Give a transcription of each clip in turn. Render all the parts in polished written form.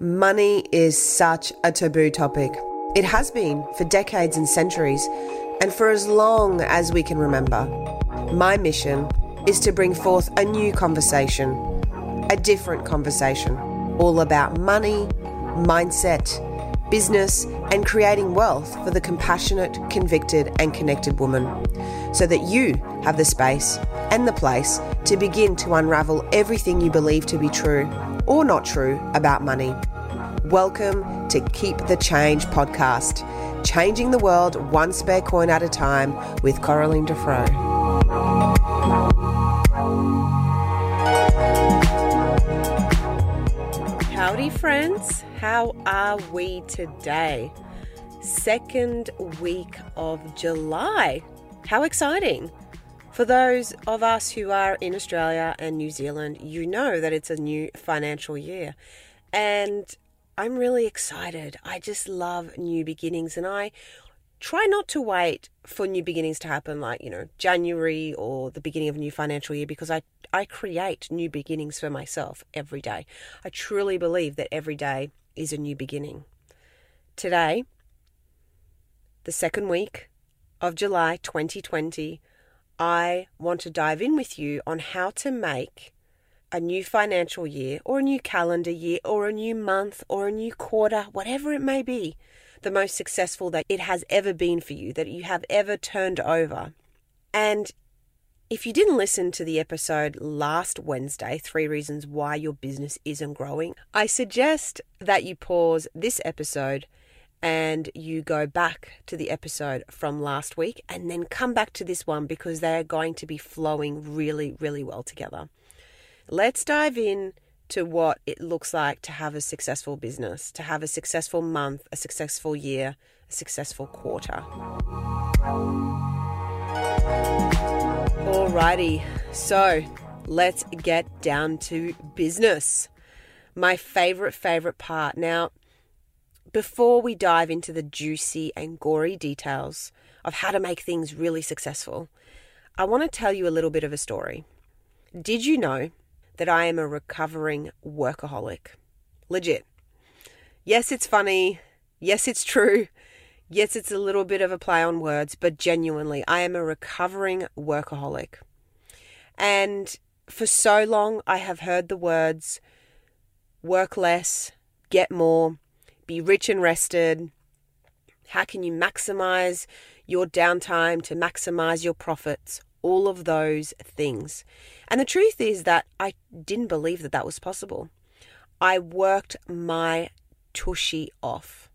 Money is such a taboo topic. It has been for decades and centuries, and for as long as we can remember. My mission is to bring forth a new conversation, a different conversation, all about money, mindset, business, and creating wealth for the compassionate, convicted, and connected woman, so that you have the space and the place to begin to unravel everything you believe to be true or not true about money. Welcome to Keep the Change podcast, changing the world one spare coin at a time with Coraline Dufresne. Howdy friends, how are we today? 2nd week of July. How exciting! For those of us who are in Australia and New Zealand, you know that it's a new financial year, and I'm really excited. I just love new beginnings, and I try not to wait for new beginnings to happen, like, January or the beginning of a new financial year, because I create new beginnings for myself every day. I truly believe that every day is a new beginning. Today, the 2nd week of July 2020, I want to dive in with you on how to make a new financial year or a new calendar year or a new month or a new quarter, whatever it may be, the most successful that it has ever been for you, that you have ever turned over. And if you didn't listen to the episode last Wednesday, 3 reasons why your business isn't growing, I suggest that you pause this episode and you go back to the episode from last week and then come back to this one, because they are going to be flowing really, really well together. Let's dive in to what it looks like to have a successful business, to have a successful month, a successful year, a successful quarter. Alrighty, so let's get down to business. My favorite part. Now, before we dive into the juicy and gory details of how to make things really successful, I want to tell you a little bit of a story. Did you know that I am a recovering workaholic? Legit. Yes, it's funny. Yes, it's true. Yes, it's a little bit of a play on words, but genuinely, I am a recovering workaholic. And for so long, I have heard the words, work less, get more, be rich and rested. How can you maximize your downtime to maximize your profits? All of those things. And the truth is that I didn't believe that that was possible. I worked my tushy off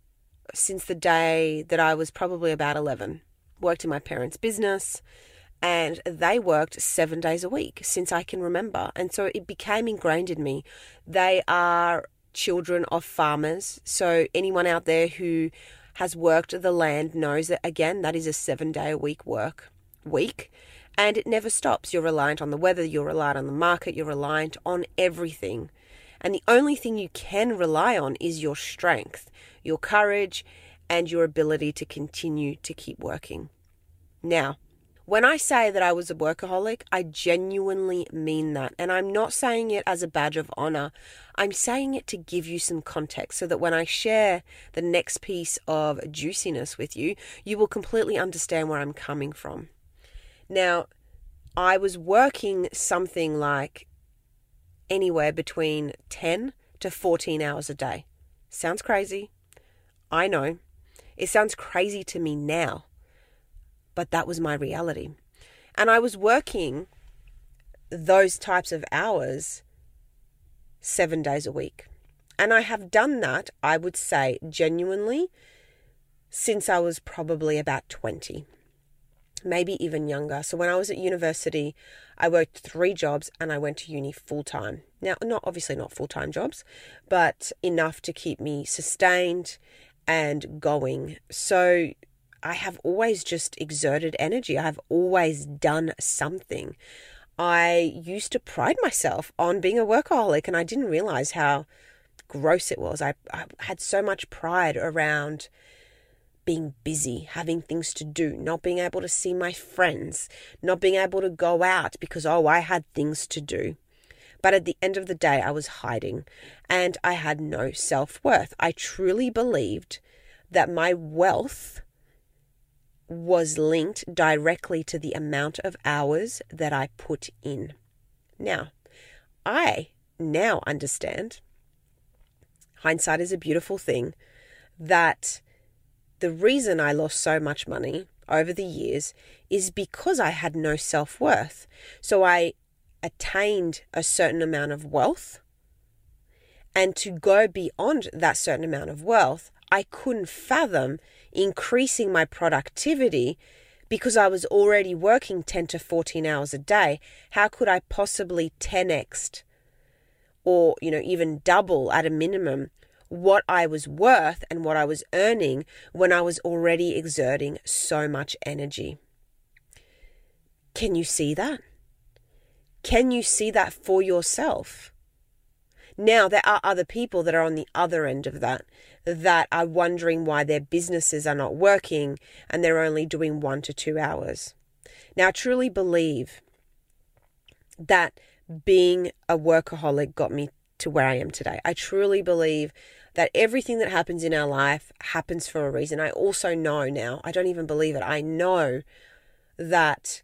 since the day that I was probably about 11. Worked in my parents' business, and they worked 7 days a week since I can remember. And so it became ingrained in me. They are children of farmers. So anyone out there who has worked the land knows that, again, that is a 7-day-a-week work week, and it never stops. You're reliant on the weather, you're reliant on the market, you're reliant on everything. And the only thing you can rely on is your strength, your courage, and your ability to continue to keep working. Now, when I say that I was a workaholic, I genuinely mean that. And I'm not saying it as a badge of honor. I'm saying it to give you some context so that when I share the next piece of juiciness with you, you will completely understand where I'm coming from. Now, I was working something like anywhere between 10 to 14 hours a day. Sounds crazy. I know. It sounds crazy to me now. But that was my reality. And I was working those types of hours 7 days a week. And I have done that, I would say, genuinely, since I was probably about 20, maybe even younger. So when I was at university, I worked 3 jobs and I went to uni full time. Now, not full time jobs, but enough to keep me sustained and going. So I have always just exerted energy. I've always done something. I used to pride myself on being a workaholic, and I didn't realize how gross it was. I had so much pride around being busy, having things to do, not being able to see my friends, not being able to go out because, I had things to do. But at the end of the day, I was hiding and I had no self-worth. I truly believed that my wealth was linked directly to the amount of hours that I put in. Now, I now understand, hindsight is a beautiful thing, that the reason I lost so much money over the years is because I had no self-worth. So I attained a certain amount of wealth, and to go beyond that certain amount of wealth, I couldn't fathom increasing my productivity because I was already working 10 to 14 hours a day. How could I possibly 10x or, even double at a minimum what I was worth and what I was earning when I was already exerting so much energy? Can you see that? Can you see that for yourself? Now, there are other people that are on the other end of that are wondering why their businesses are not working and they're only doing 1 to 2 hours. Now, I truly believe that being a workaholic got me to where I am today. I truly believe that everything that happens in our life happens for a reason. I also know now, I don't even believe it, I know that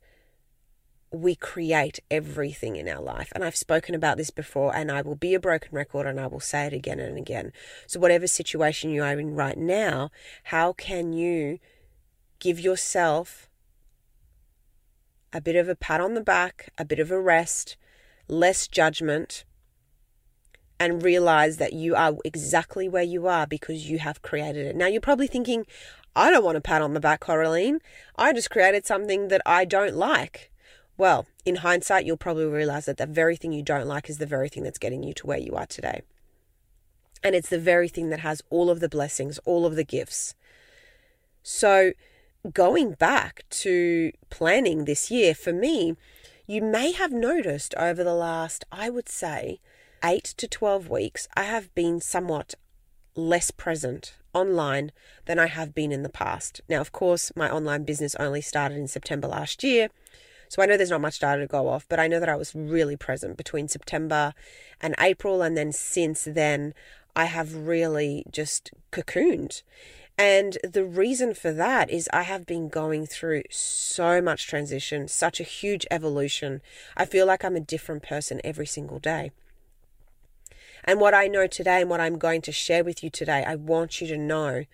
we create everything in our life. And I've spoken about this before, and I will be a broken record and I will say it again and again. So whatever situation you are in right now, how can you give yourself a bit of a pat on the back, a bit of a rest, less judgment, and realize that you are exactly where you are because you have created it. Now, you're probably thinking, I don't want a pat on the back, Coraline. I just created something that I don't like. Well, in hindsight, you'll probably realize that the very thing you don't like is the very thing that's getting you to where you are today. And it's the very thing that has all of the blessings, all of the gifts. So going back to planning this year, for me, you may have noticed over the last, I would say, 8 to 12 weeks, I have been somewhat less present online than I have been in the past. Now, of course, my online business only started in September last year, so I know there's not much data to go off, but I know that I was really present between September and April. And then since then, I have really just cocooned. And the reason for that is I have been going through so much transition, such a huge evolution. I feel like I'm a different person every single day. And what I know today and what I'm going to share with you today, I want you to know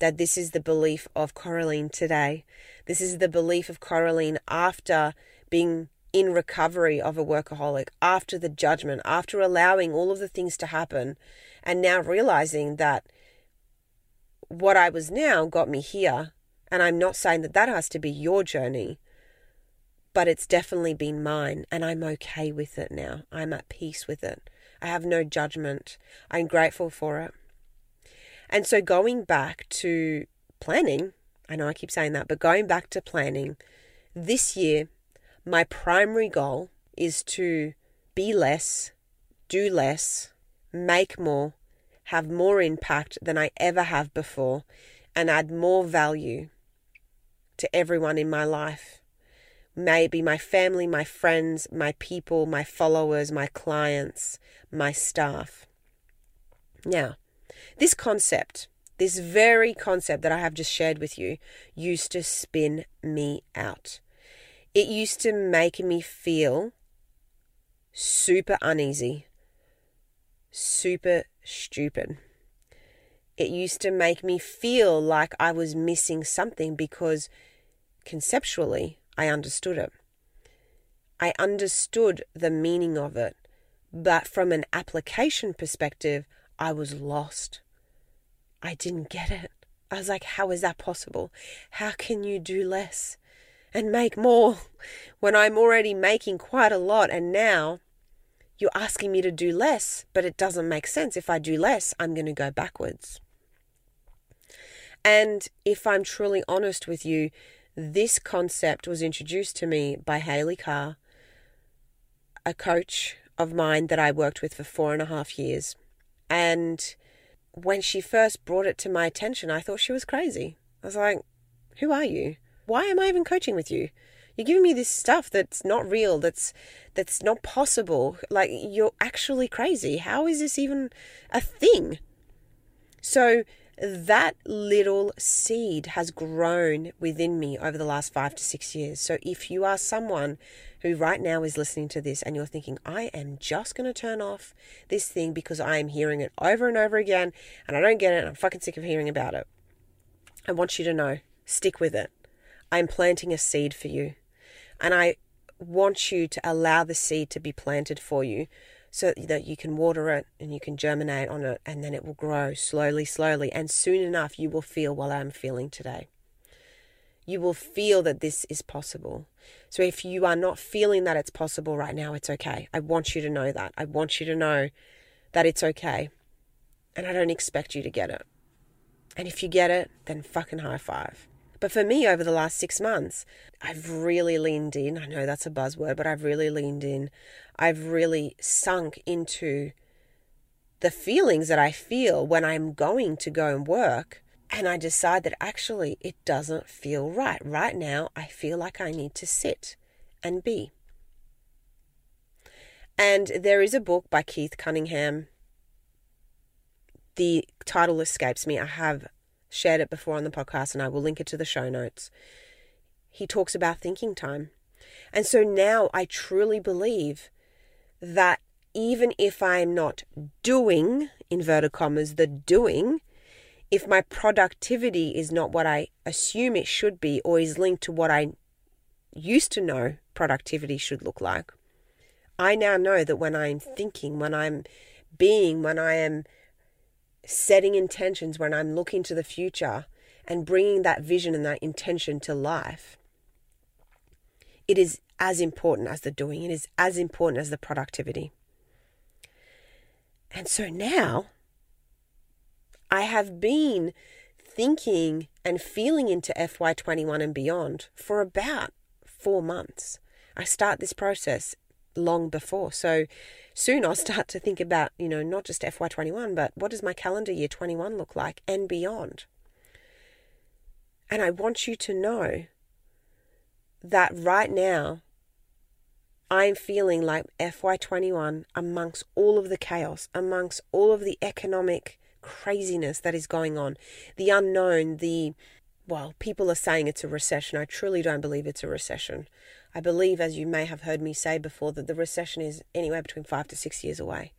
that this is the belief of Coraline today. This is the belief of Coraline after being in recovery of a workaholic, after the judgment, after allowing all of the things to happen, and now realizing that what I was now got me here. And I'm not saying that that has to be your journey, but it's definitely been mine, and I'm okay with it now. I'm at peace with it. I have no judgment. I'm grateful for it. And so going back to planning, I know I keep saying that, but going back to planning, this year, my primary goal is to be less, do less, make more, have more impact than I ever have before, and add more value to everyone in my life. Maybe my family, my friends, my people, my followers, my clients, my staff. Now, this concept, this very concept that I have just shared with you, used to spin me out. It used to make me feel super uneasy, super stupid. It used to make me feel like I was missing something because conceptually I understood it. I understood the meaning of it, but from an application perspective, I was lost. I didn't get it. I was like, how is that possible? How can you do less and make more when I'm already making quite a lot, and now you're asking me to do less, but it doesn't make sense. If I do less, I'm going to go backwards. And if I'm truly honest with you, this concept was introduced to me by Hayley Carr, a coach of mine that I worked with for 4.5 years. And when she first brought it to my attention, I thought she was crazy. I was like, who are you? Why am I even coaching with you? You're giving me this stuff that's not real, that's not possible. Like, you're actually crazy. How is this even a thing? So that little seed has grown within me over the last 5 to 6 years. So if you are someone who right now is listening to this and you're thinking, I am just going to turn off this thing because I am hearing it over and over again and I don't get it and I'm fucking sick of hearing about it, I want you to know, stick with it. I'm planting a seed for you, and I want you to allow the seed to be planted for you, so that you can water it and you can germinate on it, and then it will grow slowly, slowly. And soon enough, you will feel what I'm feeling today. You will feel that this is possible. So if you are not feeling that it's possible right now, it's okay. I want you to know that. I want you to know that it's okay. And I don't expect you to get it. And if you get it, then fucking high five. But for me, over the last 6 months, I've really leaned in. I know that's a buzzword, but I've really leaned in. I've really sunk into the feelings that I feel when I'm going to go and work. And I decide that actually it doesn't feel right. Right now, I feel like I need to sit and be. And there is a book by Keith Cunningham. The title escapes me. I have shared it before on the podcast, and I will link it to the show notes. He talks about thinking time. And so now I truly believe that even if I'm not doing, inverted commas, the doing, if my productivity is not what I assume it should be, or is linked to what I used to know productivity should look like, I now know that when I'm thinking, when I'm being, when I am setting intentions, when I'm looking to the future and bringing that vision and that intention to life, it is as important as the doing. It is as important as the productivity. And so now I have been thinking and feeling into FY21 and beyond for about 4 months. I start this process long before. So soon I'll start to think about, you know, not just FY21, but what does my calendar year 21 look like and beyond? And I want you to know that right now I'm feeling like FY21 amongst all of the chaos, amongst all of the economic craziness that is going on, the unknown, well, people are saying it's a recession. I truly don't believe it's a recession. I believe, as you may have heard me say before, that the recession is anywhere between 5 to 6 years away.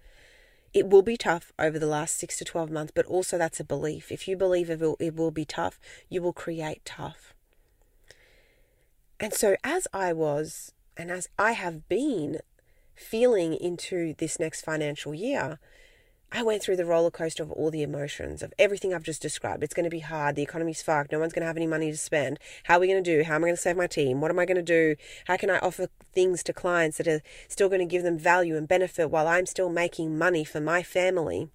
It will be tough over the last 6 to 12 months, but also that's a belief. If you believe it will be tough, you will create tough. And so as I was, and as I have been feeling into this next financial year, I went through the roller coaster of all the emotions, of everything I've just described. It's going to be hard. The economy's fucked. No one's going to have any money to spend. How are we going to do? How am I going to save my team? What am I going to do? How can I offer things to clients that are still going to give them value and benefit while I'm still making money for my family,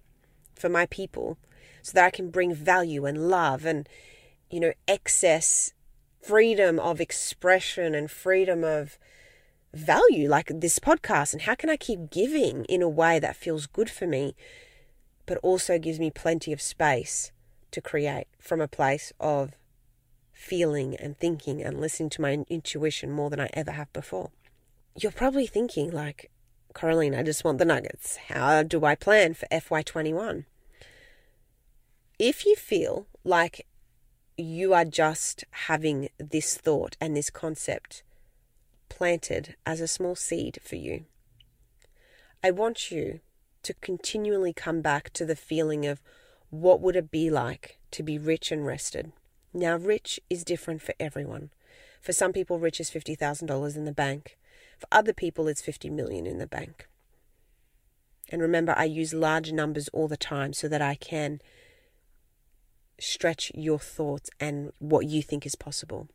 for my people, so that I can bring value and love and, you know, excess freedom of expression and freedom of value, like this podcast, and how can I keep giving in a way that feels good for me but also gives me plenty of space to create from a place of feeling and thinking and listening to my intuition more than I ever have before. You're probably thinking, like, Coraline, I just want the nuggets. How do I plan for FY21? If you feel like you are just having this thought and this concept planted as a small seed for you, I want you to continually come back to the feeling of, what would it be like to be rich and rested? Now, rich is different for everyone. For some people, rich is $50,000 in the bank. For other people, it's 50 million in the bank. And remember, I use large numbers all the time so that I can stretch your thoughts and what you think is possible.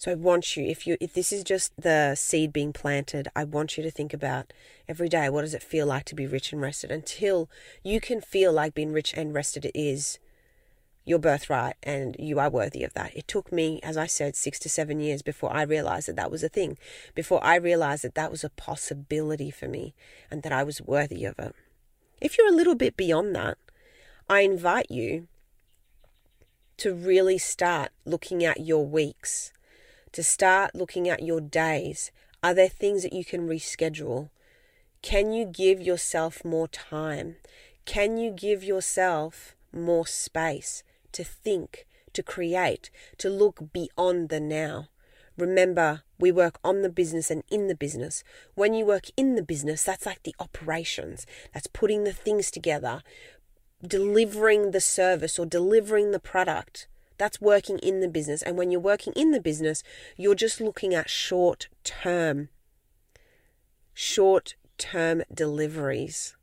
So I want you, if this is just the seed being planted, I want you to think about every day, what does it feel like to be rich and rested, until you can feel like being rich and rested is your birthright and you are worthy of that. It took me, as I said, 6 to 7 years before I realized that that was a thing, before I realized that that was a possibility for me and that I was worthy of it. If you're a little bit beyond that, I invite you to really start looking at your weeks, to start looking at your days. Are there things that you can reschedule? Can you give yourself more time? Can you give yourself more space to think, to create, to look beyond the now? Remember, we work on the business and in the business. When you work in the business, that's like the operations. That's putting the things together, delivering the service or delivering the product. That's working in the business. And when you're working in the business, you're just looking at short-term deliveries.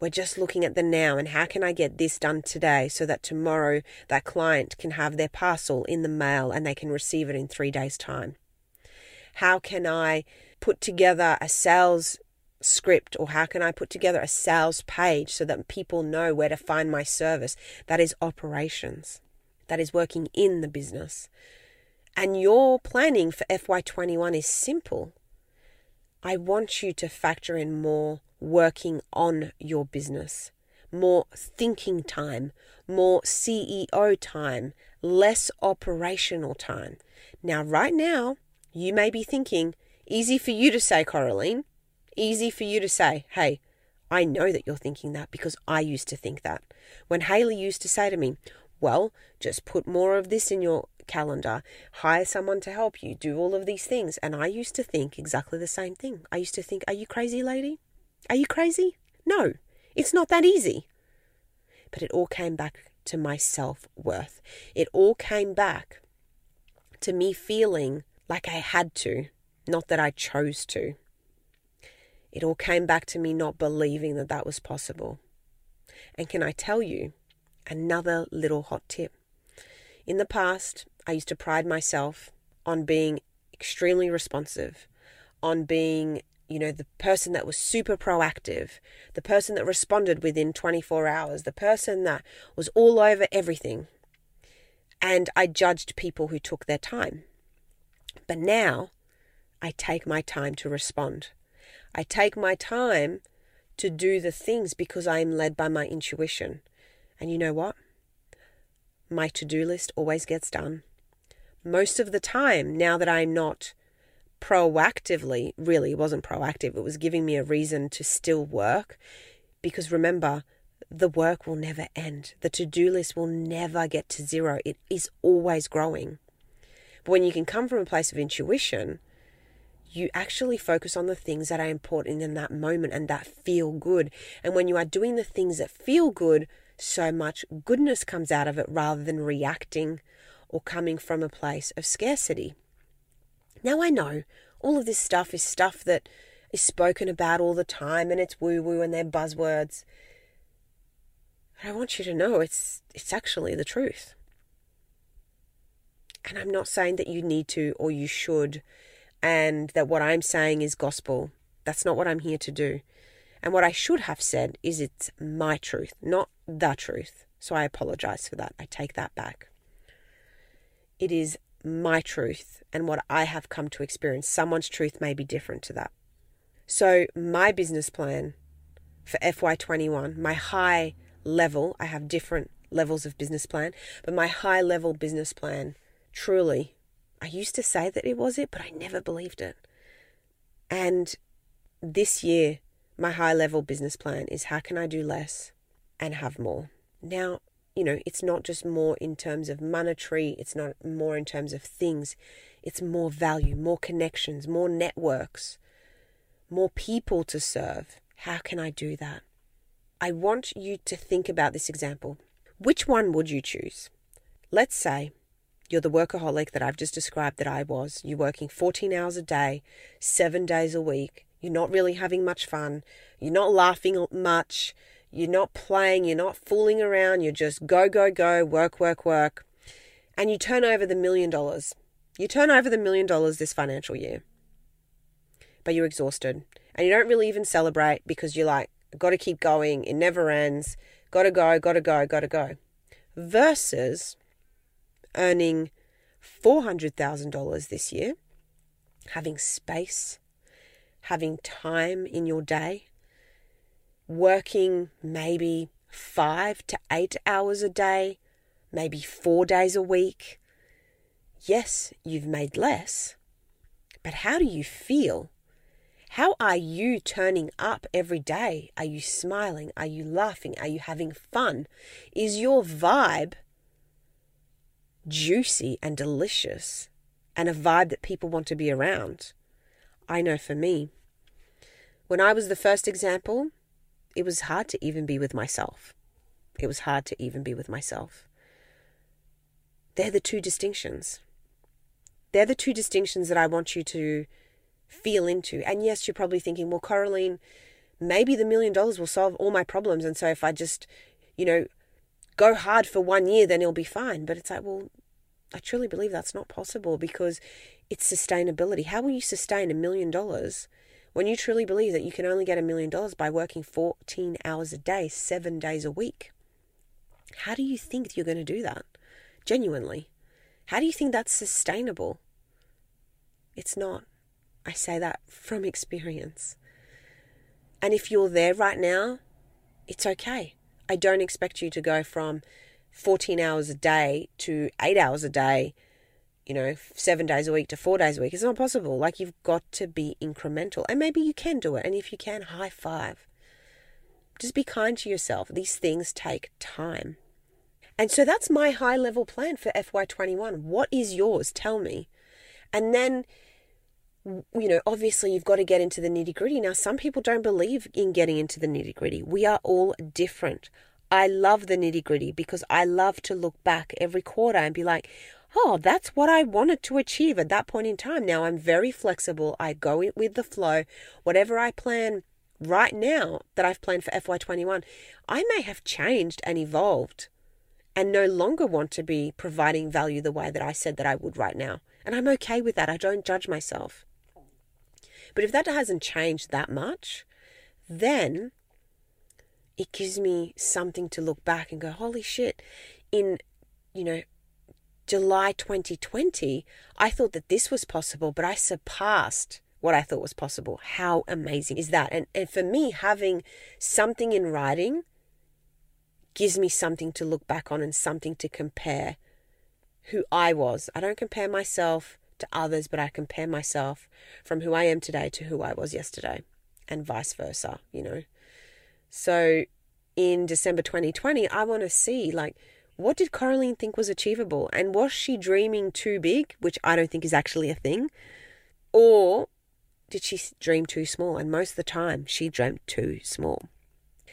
We're just looking at the now and how can I get this done today so that tomorrow that client can have their parcel in the mail and they can receive it in 3 days' time? How can I put together a sales script, or how can I put together a sales page so that people know where to find my service? That is operations. That is working in the business. And your planning for FY21 is simple. I want you to factor in more working on your business, more thinking time, more CEO time, less operational time. Now, right now, you may be thinking, easy for you to say, Coraline, easy for you to say, hey, I know that you're thinking that because I used to think that. When Hayley used to say to me, well, just put more of this in your calendar, hire someone to help you, do all of these things. And I used to think exactly the same thing. I used to think, are you crazy, lady? Are you crazy? No, it's not that easy. But it all came back to my self-worth. It all came back to me feeling like I had to, not that I chose to. It all came back to me not believing that that was possible. And can I tell you another little hot tip? In the past, I used to pride myself on being extremely responsive, on being the person that was super proactive, the person that responded within 24 hours, the person that was all over everything. And I judged people who took their time. But now I take my time to respond. I take my time to do the things because I am led by my intuition. And you know what? My to-do list always gets done. Most of the time, now that I'm not proactively, really wasn't proactive, it was giving me a reason to still work, because remember, the work will never end. The to-do list will never get to zero. It is always growing. But when you can come from a place of intuition, you actually focus on the things that are important in that moment and that feel good. And when you are doing the things that feel good, so much goodness comes out of it rather than reacting or coming from a place of scarcity. Now I know all of this stuff is stuff that is spoken about all the time and it's woo-woo and they're buzzwords. But I want you to know it's actually the truth. And I'm not saying that you need to or you should and that what I'm saying is gospel. That's not what I'm here to do. And what I should have said is it's my truth, not the truth. So I apologize for that. I take that back. It is my truth and what I have come to experience. Someone's truth may be different to that. So my business plan for FY21, my high level, I have different levels of business plan, but my high level business plan, truly, I used to say that it was it, but I never believed it. And this year, my high level business plan is how can I do less and have more? Now, it's not just more in terms of monetary, it's not more in terms of things, it's more value, more connections, more networks, more people to serve. How can I do that? I want you to think about this example. Which one would you choose? Let's say you're the workaholic that I've just described that I was. You're working 14 hours a day, 7 days a week. You're not really having much fun. You're not laughing much. You're not playing, you're not fooling around, you're just go, go, go, work, work, work. And you turn over the $1 million. You turn over the $1 million this financial year. But you're exhausted. And you don't really even celebrate because you're like, got to keep going, it never ends, got to go, got to go, got to go. Versus earning $400,000 this year, having space, having time in your day, working maybe 5 to 8 hours a day, maybe 4 days a week. Yes, you've made less, but how do you feel? How are you turning up every day? Are you smiling? Are you laughing? Are you having fun? Is your vibe juicy and delicious and a vibe that people want to be around? I know for me, when I was the first example, it was hard to even be with myself. They're the two distinctions. They're the two distinctions that I want you to feel into. And yes, you're probably thinking, well, Coraline, maybe the $1 million will solve all my problems. And so if I just, go hard for 1 year, then it'll be fine. But it's like, well, I truly believe that's not possible because it's sustainability. How will you sustain $1 million when you truly believe that you can only get $1 million by working 14 hours a day, 7 days a week? How do you think you're going to do that? Genuinely. How do you think that's sustainable? It's not. I say that from experience. And if you're there right now, it's okay. I don't expect you to go from 14 hours a day to 8 hours a day, 7 days a week to 4 days a week. It's not possible. You've got to be incremental. And maybe you can do it. And if you can, high five. Just be kind to yourself. These things take time. And so that's my high level plan for FY21. What is yours? Tell me. And then, obviously you've got to get into the nitty gritty. Now, some people don't believe in getting into the nitty gritty. We are all different. I love the nitty gritty because I love to look back every quarter and be like, oh, that's what I wanted to achieve at that point in time. Now I'm very flexible. I go with the flow. Whatever I plan right now that I've planned for FY21, I may have changed and evolved and no longer want to be providing value the way that I said that I would right now. And I'm okay with that. I don't judge myself. But if that hasn't changed that much, then it gives me something to look back and go, holy shit, in, July 2020, I thought that this was possible, but I surpassed what I thought was possible. How amazing is that? And for me, having something in writing gives me something to look back on and something to compare who I was. I don't compare myself to others, but I compare myself from who I am today to who I was yesterday and vice versa, So in December 2020, I want to see what did Coraline think was achievable? And was she dreaming too big, which I don't think is actually a thing? Or did she dream too small? And most of the time she dreamt too small.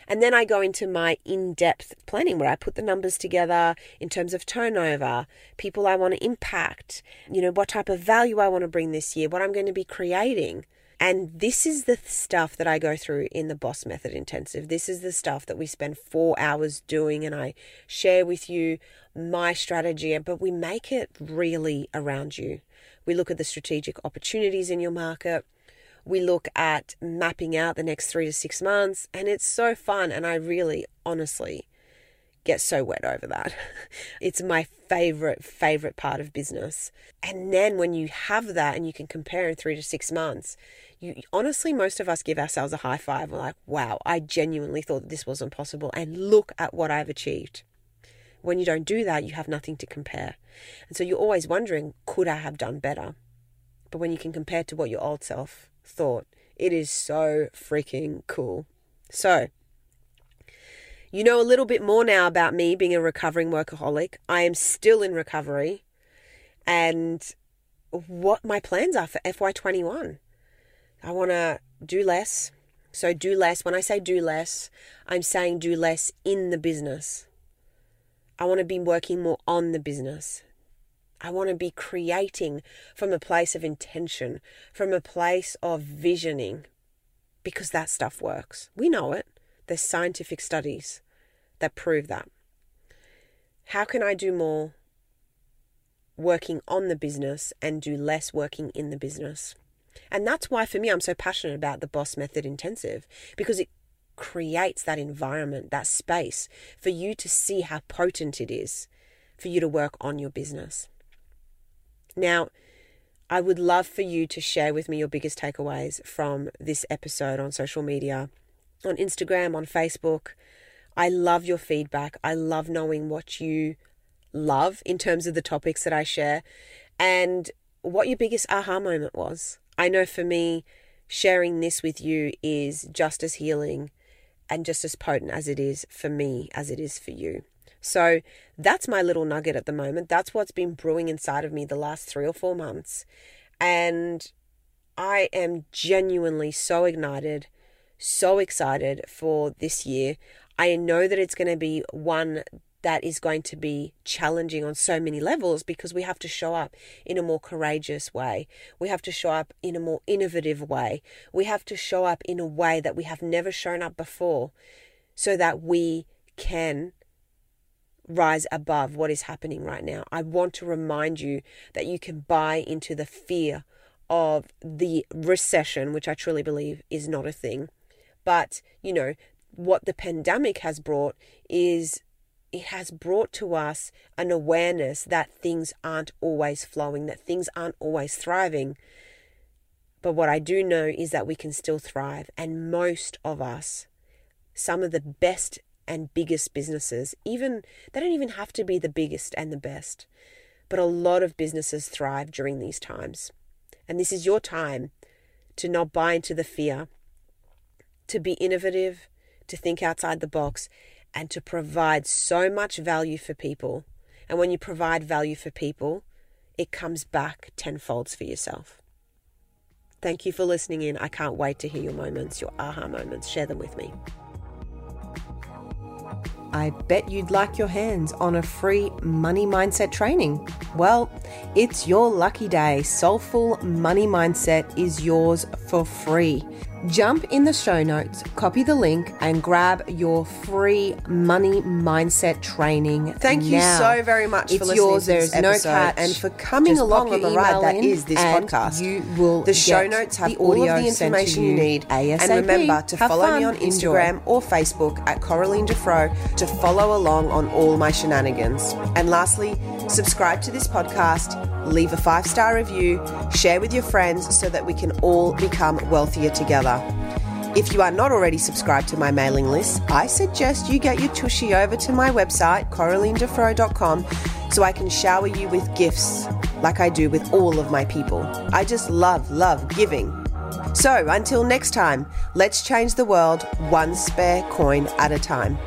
And then I go into my in-depth planning where I put the numbers together in terms of turnover, people I want to impact, what type of value I want to bring this year, what I'm going to be creating. And this is the stuff that I go through in the Boss Method Intensive. This is the stuff that we spend 4 hours doing and I share with you my strategy, but we make it really around you. We look at the strategic opportunities in your market. We look at mapping out the next 3 to 6 months and it's so fun. And I really, honestly get so wet over that. It's my favorite part of business. And then when you have that and you can compare in 3 to 6 months, you honestly, most of us give ourselves a high five. We're like, wow, I genuinely thought that this wasn't possible. And look at what I've achieved. When you don't do that, you have nothing to compare. And so you're always wondering, could I have done better? But when you can compare to what your old self thought, it is so freaking cool. So, a little bit more now about me being a recovering workaholic. I am still in recovery and what my plans are for FY21. I want to do less. So do less. When I say do less, I'm saying do less in the business. I want to be working more on the business. I want to be creating from a place of intention, from a place of visioning, because that stuff works. We know it. There's scientific studies that prove that. How can I do more working on the business and do less working in the business? And that's why for me, I'm so passionate about the Boss Method Intensive, because it creates that environment, that space for you to see how potent it is for you to work on your business. Now, I would love for you to share with me your biggest takeaways from this episode on social media, on Instagram, on Facebook. I love your feedback. I love knowing what you love in terms of the topics that I share. and what your biggest aha moment was. I know for me, sharing this with you is just as healing and just as potent as it is for me as it is for you. So that's my little nugget at the moment. That's what's been brewing inside of me the last 3 or 4 months. And I am genuinely so ignited, so excited for this year. I know that it's going to be one that is going to be challenging on so many levels, because we have to show up in a more courageous way. We have to show up in a more innovative way. We have to show up in a way that we have never shown up before, so that we can rise above what is happening right now. I want to remind you that you can buy into the fear of the recession, which I truly believe is not a thing. But, you know, what the pandemic has brought is it has brought to us an awareness that things aren't always flowing, that things aren't always thriving. But what I do know is that we can still thrive. And most of us, some of the best and biggest businesses, even they don't even have to be the biggest and the best, but a lot of businesses thrive during these times. And this is your time to not buy into the fear, to be innovative, to think outside the box, and to provide so much value for people. And when you provide value for people, it comes back tenfold for yourself. Thank you for listening in. I can't wait to hear your moments, your aha moments. Share them with me. I bet you'd like your hands on a free money mindset training. Well, it's your lucky day. Soulful Money Mindset is yours for free. Jump in the show notes, copy the link, and grab your free money mindset training. Thank you so very much for listening to this episode. It's yours, there is no catch, and for coming along on the ride that is this podcast. You will get show notes, have all of the information you need ASAP. And remember to follow me on Instagram or Facebook at Coraline Dufresne to follow along on all my shenanigans. And lastly, subscribe to this podcast, leave a 5-star review, share with your friends so that we can all become wealthier together. If you are not already subscribed to my mailing list, I suggest you get your tushy over to my website, coralinedefro.com, so I can shower you with gifts like I do with all of my people. I just love giving. So until next time, let's change the world one spare coin at a time.